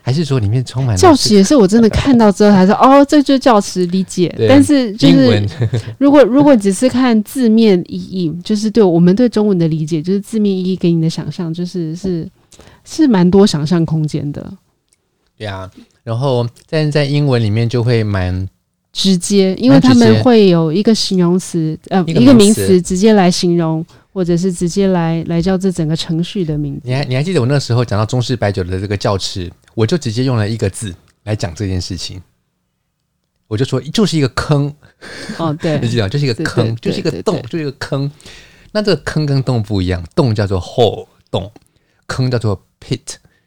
还是说里面充满了教池？也是我真的看到之后才说哦，这就是教池，理解。但是就是如果如果只是看字面意义，就是对我们对中文的理解，就是字面意义给你的想象，就是是。是蛮多想象空间的，对啊。然后但在英文里面就会蛮直接，因为他们会有一个形容词，呃，一个名词直接来形容，或者是直接来来叫这整个程序的名字。你还你还记得我那时候讲到中式白酒的这个教池，我就直接用了一个字来讲这件事情，我就说就是一个坑。哦，对，你知道，就是一个坑，对对对对对，就是一个洞，就是一个坑。那这个坑跟洞不一样，洞叫做 hole 洞。坑叫做 pit，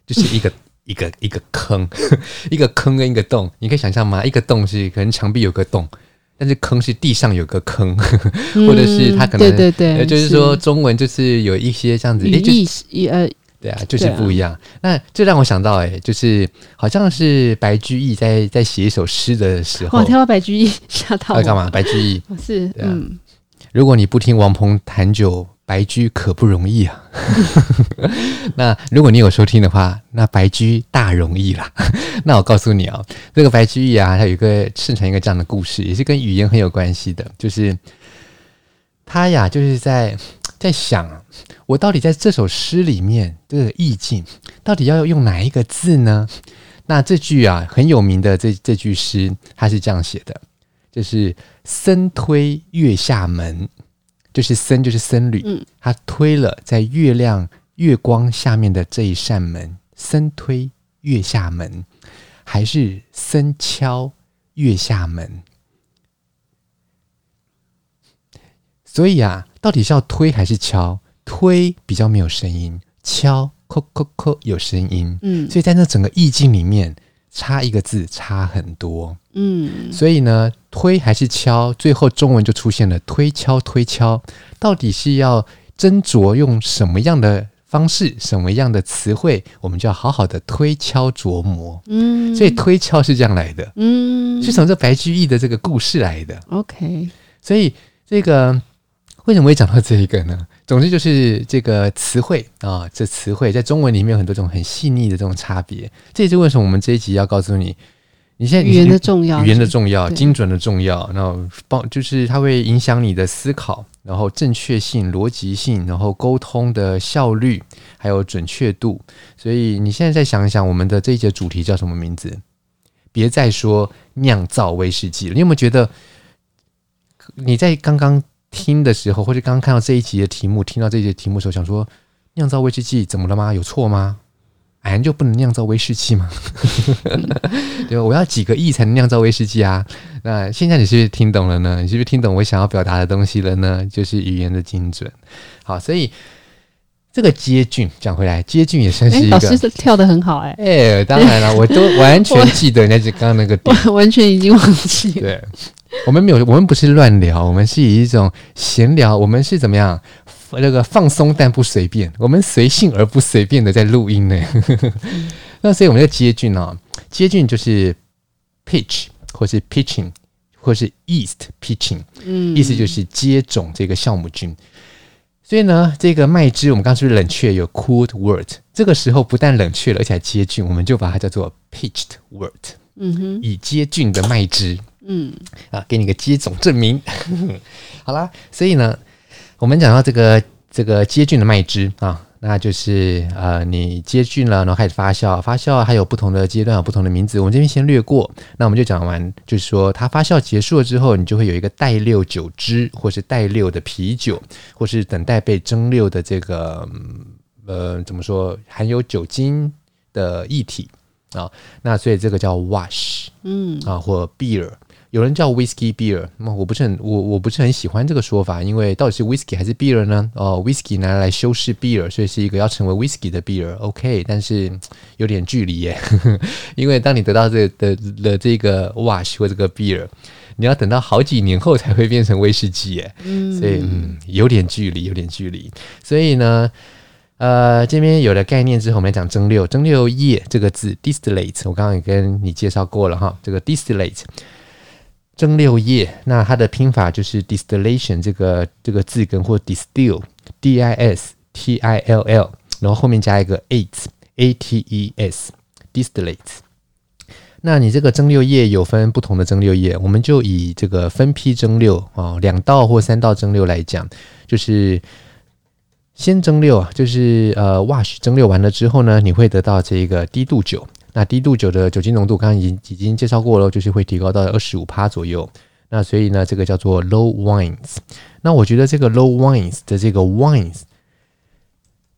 就是一个一个一个坑，一个坑跟一个洞，你可以想象吗？一个洞是可能墙壁有个洞，但是坑是地上有个坑，嗯，或者是它可能，对对对，呃，就是说中文就是有一些这样子语义，呃，就是，对啊，就是不一样。啊，那这让我想到，欸，就是好像是白居易在在写一首诗的时候，我听到白居易吓到我，要干嘛？白居易是，啊，嗯，如果你不听王鹏谈酒。白居可不容易啊。那如果你有收听的话，那白居大容易啦。那我告诉你哦，这个白居易啊，他有一个盛传一个这样的故事，也是跟语言很有关系的，就是他呀，就是在在想，啊，我到底在这首诗里面这个意境到底要用哪一个字呢？那这句啊很有名的这这句诗，他是这样写的，就是僧推月下门。就是僧就是僧侣，嗯，他推了在月亮月光下面的这一扇门，僧推月下门，还是僧敲月下门？所以啊，到底是要推还是敲？推比较没有声音，敲叩叩叩有声音，嗯，所以在那整个意境里面，差一个字差很多，嗯，所以呢，推还是敲，最后中文就出现了推敲推敲，到底是要斟酌用什么样的方式，什么样的词汇，我们就要好好的推敲琢磨，嗯，所以推敲是这样来的，嗯，是从这白居易的这个故事来的。OK， 所以这个为什么会讲到这一个呢？总之就是这个词汇啊、哦，这词汇在中文里面有很多种很细腻的这种差别，这也是为什么我们这一集要告诉你，你现在语言的重要，语言的重要，精准的重要，然后就是它会影响你的思考，然后正确性、逻辑性，然后沟通的效率，还有准确度。所以你现在再想一想，我们的这一节主题叫什么名字？别再说酿造威士忌了。你有没有觉得你在刚刚听的时候，或者刚刚看到这一集的题目，听到这一集的题目的时候，想说酿造威士忌怎么了吗？有错吗？俺就不能酿造威士忌吗？对吧？我要几个亿才能酿造威士忌啊！那现在你是不是听懂了呢？你是不是听懂我想要表达的东西了呢？就是语言的精准。好，所以这个接菌讲回来，接菌也算是一个、欸、老师跳得很好哎、欸欸、当然了，我都完全记得人家刚刚那个点，我完全已经忘记了。对，我们没有，我们不是乱聊，我们是以一种闲聊，我们是怎么样？那个放松但不随便，我们随性而不随便的在录音呢。那所以我们的接菌啊、哦，接菌就是 pitch 或是 pitching 或是 yeast pitching，、嗯、意思就是接种这个酵母菌。所以呢，这个麦汁我们刚刚是不是冷却有 cooled wort？ 这个时候不但冷却了，而且还接菌，我们就把它叫做 pitched wort， 嗯哼，以接菌的麦汁，嗯啊，给你个接种证明。好啦，所以呢。我们讲到这个这个接菌的麦汁啊，那就是呃，你接菌了，然后开始发酵，发酵还有不同的阶段，有不同的名字，我们这边先略过。那我们就讲完，就是说它发酵结束了之后，你就会有一个待馏酒汁，或是待馏的啤酒，或是等待被蒸馏的这个呃，怎么说，含有酒精的液体啊。那所以这个叫 wash， 嗯啊，或 beer。有人叫 Whisky Beer， 那我不是很 我, 我不是很喜欢这个说法，因为到底是 Whisky 还是 Beer 呢、哦、Whisky 拿来修饰 Beer， 所以是一个要成为 Whisky 的 Beer， OK， 但是有点距离耶。因为当你得到这的的这个 wash 或这个 Beer， 你要等到好几年后才会变成威士忌耶，所以、嗯、有点距离有点距离。所以呢呃，这边有了概念之后，我们来讲蒸馏。蒸馏液这个字 distillate， 我刚刚也跟你介绍过了哈，这个 distillate蒸馏液，那它的拼法就是 distillation 这个这个字根，或 distill d i s t i l l， 然后后面加一个 ates a t e s distillate。那你这个蒸馏液有分不同的蒸馏液，我们就以这个分批蒸馏啊，两道或三道蒸馏来讲，就是先蒸馏啊，就是呃 wash 蒸馏完了之后呢，你会得到这个低度酒。那低度酒的酒精浓度刚刚已经已经介绍过了，就是会提高到 百分之二十五 左右。那所以呢，这个叫做 low wines。 那我觉得这个 low wines 的这个 wines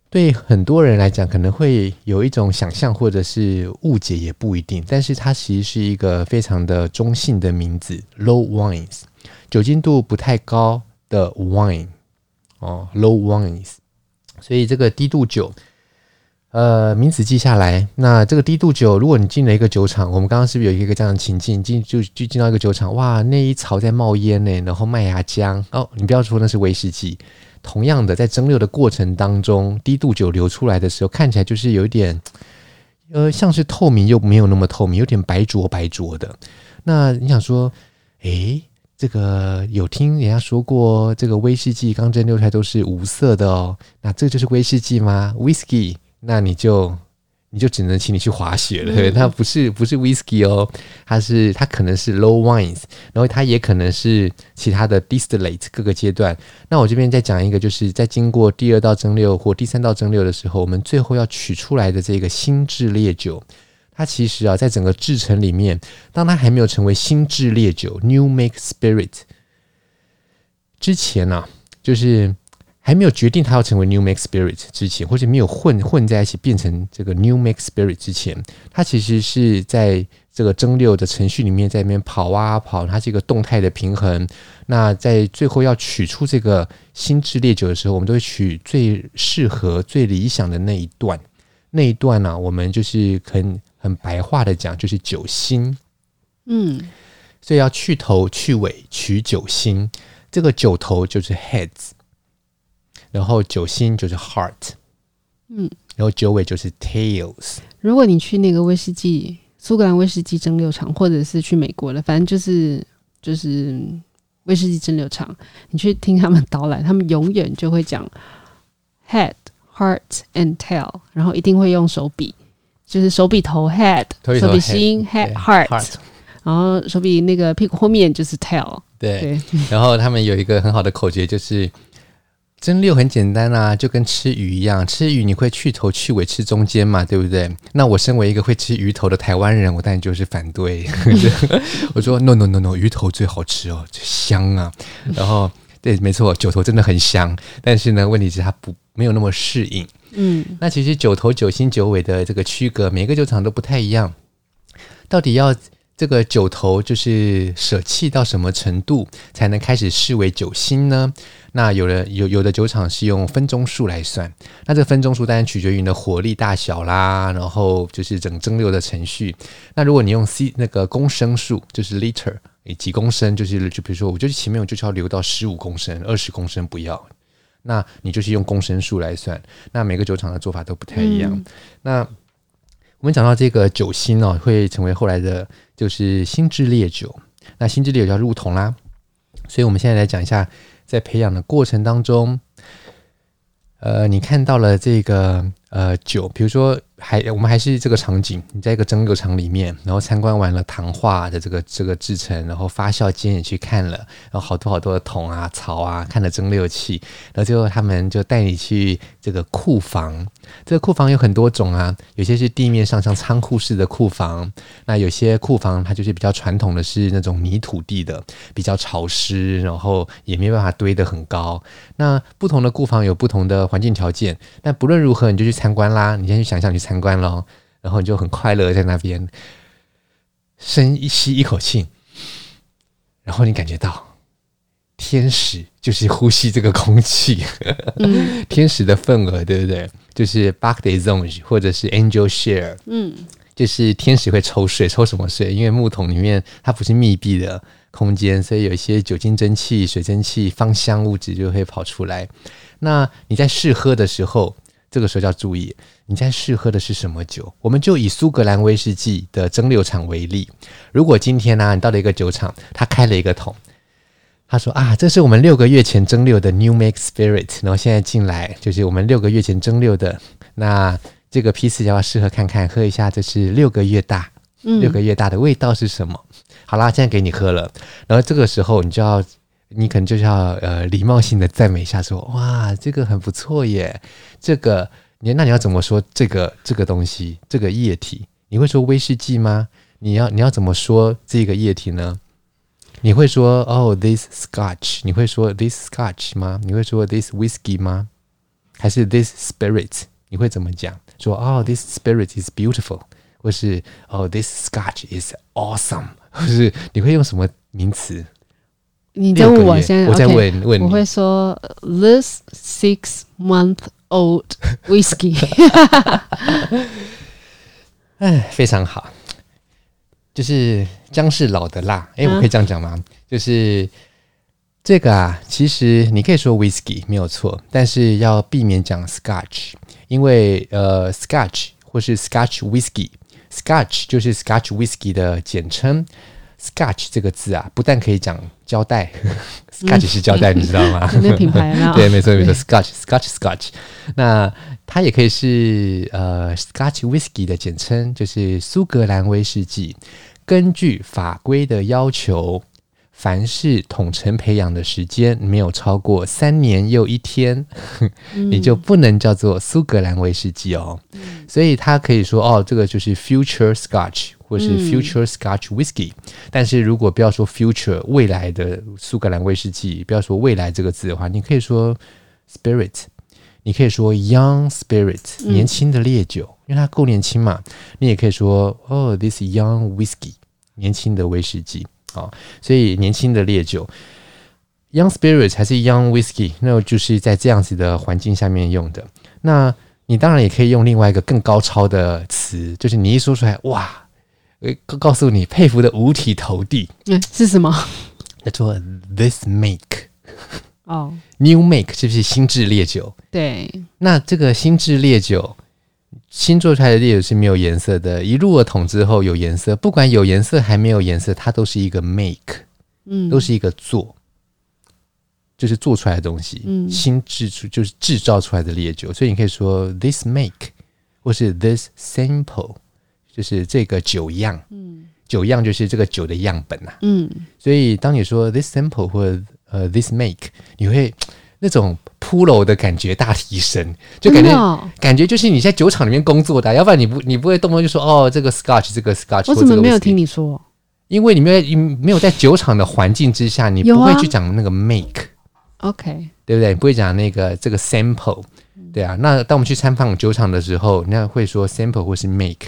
对很多人来讲可能会有一种想象或者是误解，也不一定，但是它其实是一个非常的中性的名字， low wines 酒精度不太高的 wine、哦、low wines。 所以这个低度酒呃，名字记下来。那这个低度酒，如果你进了一个酒厂，我们刚刚是不是有一个这样的情境，进就就进到一个酒厂，哇，那一槽在冒烟呢，然后麦芽浆哦，你不要说那是威士忌。同样的，在蒸馏的过程当中，低度酒流出来的时候，看起来就是有一点，呃，像是透明又没有那么透明，有点白浊白浊的。那你想说，诶，这个有听人家说过，这个威士忌刚蒸馏出来都是无色的哦，那这就是威士忌吗 ？Whisky。那你就你就只能请你去滑雪了，对，它不是不是 whisky 哦，它是它可能是 low wines， 然后它也可能是其他的 distillate 各个阶段。那我这边再讲一个，就是在经过第二道蒸馏或第三道蒸馏的时候，我们最后要取出来的这个新制烈酒，它其实啊，在整个制程里面，当它还没有成为新制烈酒 new make spirit 之前啊，就是还没有决定它要成为 New Make Spirit 之前，或者没有混混在一起变成这个 New Make Spirit 之前，它其实是在这个蒸馏的程序里面在那边跑啊跑，它是一个动态的平衡。那在最后要取出这个新制烈酒的时候，我们都会取最适合最理想的那一段。那一段呢、啊，我们就是很很白话的讲，就是酒心。嗯，所以要去头去尾取酒心，这个酒头就是 heads。然后酒心就是 heart， 嗯，然后酒尾就是 tails。 如果你去那个威士忌苏格兰威士忌蒸馏厂，或者是去美国的，反正就是就是威士忌蒸馏厂，你去听他们导览，他们永远就会讲 head, heart and tail， 然后一定会用手比，就是手比头 head， 头手比心 head, heart, heart， 然后手比那个屁股后面就是 tail。 对， 对，然后他们有一个很好的口诀，就是蒸馏很简单啊，就跟吃鱼一样，吃鱼你会去头去尾吃中间嘛，对不对？那我身为一个会吃鱼头的台湾人，我当然就是反对。我说 no no no no， 鱼头最好吃哦，最香啊。然后对，没错，九头真的很香，但是呢，问题是它不没有那么适应。嗯，那其实九头、九心、九尾的这个区隔，每个酒厂都不太一样。到底要这个九头就是舍弃到什么程度才能开始视为九心呢？那有的有有的酒厂是用分钟数来算，那这个分钟数当然取决于你的火力大小啦，然后就是整蒸馏的程序。那如果你用 C 那个公升数，就是 liter， 几公升，就是就比如说我就是前面我就是要留到十五公升、二十公升不要，那你就是用公升数来算。那每个酒厂的做法都不太一样。嗯、那我们讲到这个酒心哦，会成为后来的就是心智烈酒。那心智烈酒要入桶啦，所以我们现在来讲一下，在培养的过程当中，呃，你看到了这个呃酒，比如说还我们还是这个场景，你在一个蒸馏厂里面，然后参观完了糖化的这个这个制成，然后发酵间也去看了，然后好多好多的桶啊、槽啊，看了蒸馏器，然后最后他们就带你去这个库房。这个库房有很多种啊，有些是地面上像仓库式的库房，那有些库房它就是比较传统的是那种泥土地的，比较潮湿，然后也没办法堆得很高。那不同的库房有不同的环境条件，但不论如何你就去参观啦，你先去想象你参观参观咯，然后你就很快乐在那边深吸一口气，然后你感觉到天使就是呼吸这个空气、嗯、天使的份额，对不对？就是 Back Day Zone 或者是 Angel Share、嗯、就是天使会抽水，抽什么水？因为木桶里面它不是密闭的空间，所以有一些酒精蒸汽、水蒸气、芳香物质就会跑出来。那你在试喝的时候，这个时候要注意你在试喝的是什么酒。我们就以苏格兰威士忌的蒸馏厂为例，如果今天啊你到了一个酒厂，他开了一个桶，他说啊，这是我们六个月前蒸馏的 New Make Spirit， 然后现在进来就是我们六个月前蒸馏的，那这个批次要试喝看看，喝一下这是六个月大、嗯、六个月大的味道是什么。好啦，现在给你喝了，然后这个时候你就要你可能就是要呃礼貌性的赞美一下，说哇这个很不错耶，这个你那你要怎么说这个这个东西这个液体？你会说威士忌吗？你要你要怎么说这个液体呢？你会说哦 this scotch， 你会说 this scotch 吗？你会说 this whisky 吗？还是 this spirit？ 你会怎么讲？说哦 this spirit is beautiful， 或是哦 this scotch is awesome， 或是你会用什么名词？你在问我先，我在问、okay, 问你，我会说 this six month old whisky。 非常好，就是姜是老的辣。哎、欸，我可以这样讲吗、啊？就是这个啊，其实你可以说 whisky 没有错，但是要避免讲 scotch， 因为呃 scotch 或是 scotch whisky，scotch 就是 scotch whisky 的简称。Scotch 这个字啊，不但可以讲胶带、嗯、Scotch 是胶带、嗯、你知道吗？那品牌啊，对，没错没错 Scotch Scotch Scotch， 那它也可以是呃 Scotch Whisky 的简称，就是苏格兰威士忌。根据法规的要求，凡是桶陈培养的时间没有超过三年又一天，你就不能叫做苏格兰威士忌哦、嗯、所以它可以说哦，这个就是 Future Scotch或是 future scotch whisky、嗯、但是如果不要说 future 未来的苏格兰威士忌，不要说未来这个字的话，你可以说 spirit， 你可以说 young spirit、嗯、年轻的烈酒，因为它够年轻嘛。你也可以说哦、oh, this young whisky， 年轻的威士忌、哦、所以年轻的烈酒 young spirit 还是 young whisky， 那就是在这样子的环境下面用的。那你当然也可以用另外一个更高超的词，就是你一说出来哇，告诉你佩服的五体投地、嗯、是什么？叫做 this make、oh. new make， 是不是心智烈酒？对，那这个心智烈酒新做出来的烈酒是没有颜色的，一入了桶之后有颜色，不管有颜色还没有颜色，它都是一个 make、嗯、都是一个做，就是做出来的东西，嗯，新制出就是制造出来的烈酒，所以你可以说 this make 或是 this sample， 就是这个酒样，嗯，酒样就是这个酒的样本啊，嗯，所以当你说 this sample 或者、呃、this make， 你会那种铺楼的感觉大提升，就感觉、哦、感觉就是你在酒厂里面工作的、啊，要不然你不你不会动不动就说哦这个 scotch 这个 scotch， 我怎么没有听你说？因为你没有你没有在酒厂的环境之下，你不会去讲那个 make。OK， 对不对？不会讲那个这个 sample， 对啊。那当我们去参访酒厂的时候，那会说 sample 或是 make，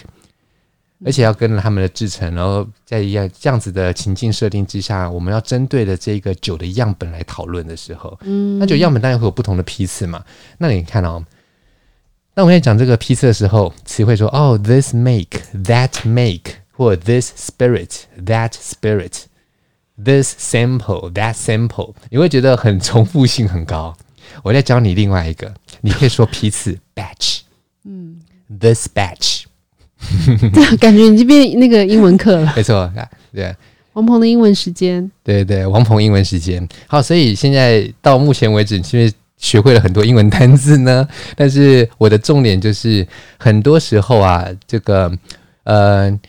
而且要跟他们的制程，然后在一样这样子的情境设定之下，我们要针对的这个酒的样本来讨论的时候，嗯，那酒样本当然会有不同的批次嘛。那你看哦，那我们在讲这个批次的时候，词汇说哦 ，this make that make 或 this spirit that spirit。This sample, that sample， 你会觉得很重复性很高。我再教你另外一个，你可以说批次 batch， 嗯 ，this batch， 感觉你这边那个英文课了。没错，对，王鹏的英文时间，对对，王鹏英文时间。好，所以现在到目前为止，因为学会了很多英文单字呢，但是我的重点就是，很多时候啊，这个呃。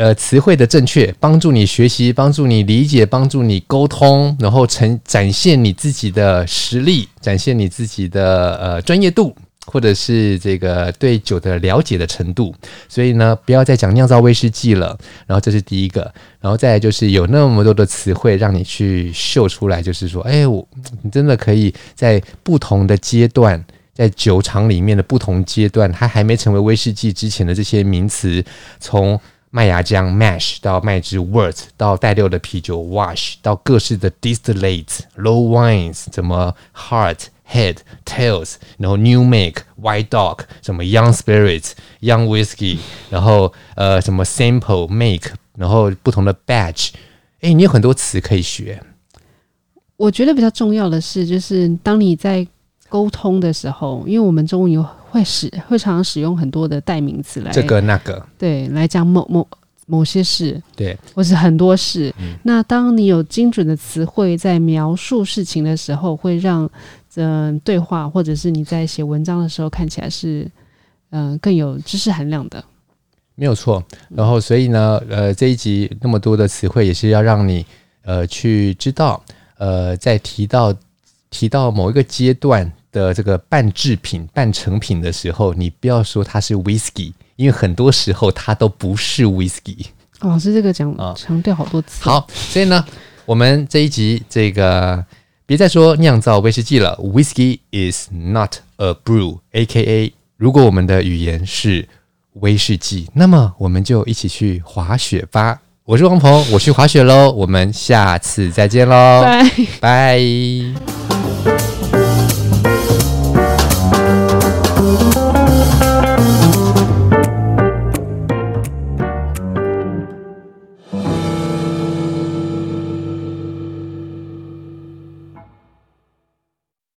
呃，词汇的正确帮助你学习，帮助你理解，帮助你沟通，然后呈展现你自己的实力，展现你自己的呃专业度，或者是这个对酒的了解的程度。所以呢，不要再讲酿造威士忌了。然后这是第一个，然后再来就是有那么多的词汇让你去秀出来，就是说，哎，我你真的可以在不同的阶段。在酒厂里面的不同阶段，它还没成为威士忌之前的这些名词，从麦芽浆 mash 到麦汁 wort 到带六的啤酒 wash 到各式的 distillate low wines 什么 heart head tails 然后 new make white dog 什么 young spirit young whisky 然后呃什么 sample make 然后不同的 batch， 哎，你有很多词可以学。我觉得比较重要的是，就是当你在沟通的时候，因为我们中文有会使会常常使用很多的代名词来这个那个，对，来讲某某某些事，对，或是很多事、嗯。那当你有精准的词汇在描述事情的时候，会让嗯、呃、对话或者是你在写文章的时候看起来是嗯、呃、更有知识含量的，没有错。然后所以呢，呃，这一集那么多的词汇也是要让你呃去知道，呃，在提到提到某一个阶段。的这个半制品半成品的时候，你不要说它是 whisky， 因为很多时候它都不是 whisky。 老师这个讲强调好多次、哦、好，所以呢我们这一集这个别再说酿造威士忌了， Whisky is not a brew， A K A 如果我们的语言是威士忌，那么我们就一起去滑雪吧。我是王鹏，我去滑雪咯，我们下次再见咯，拜拜。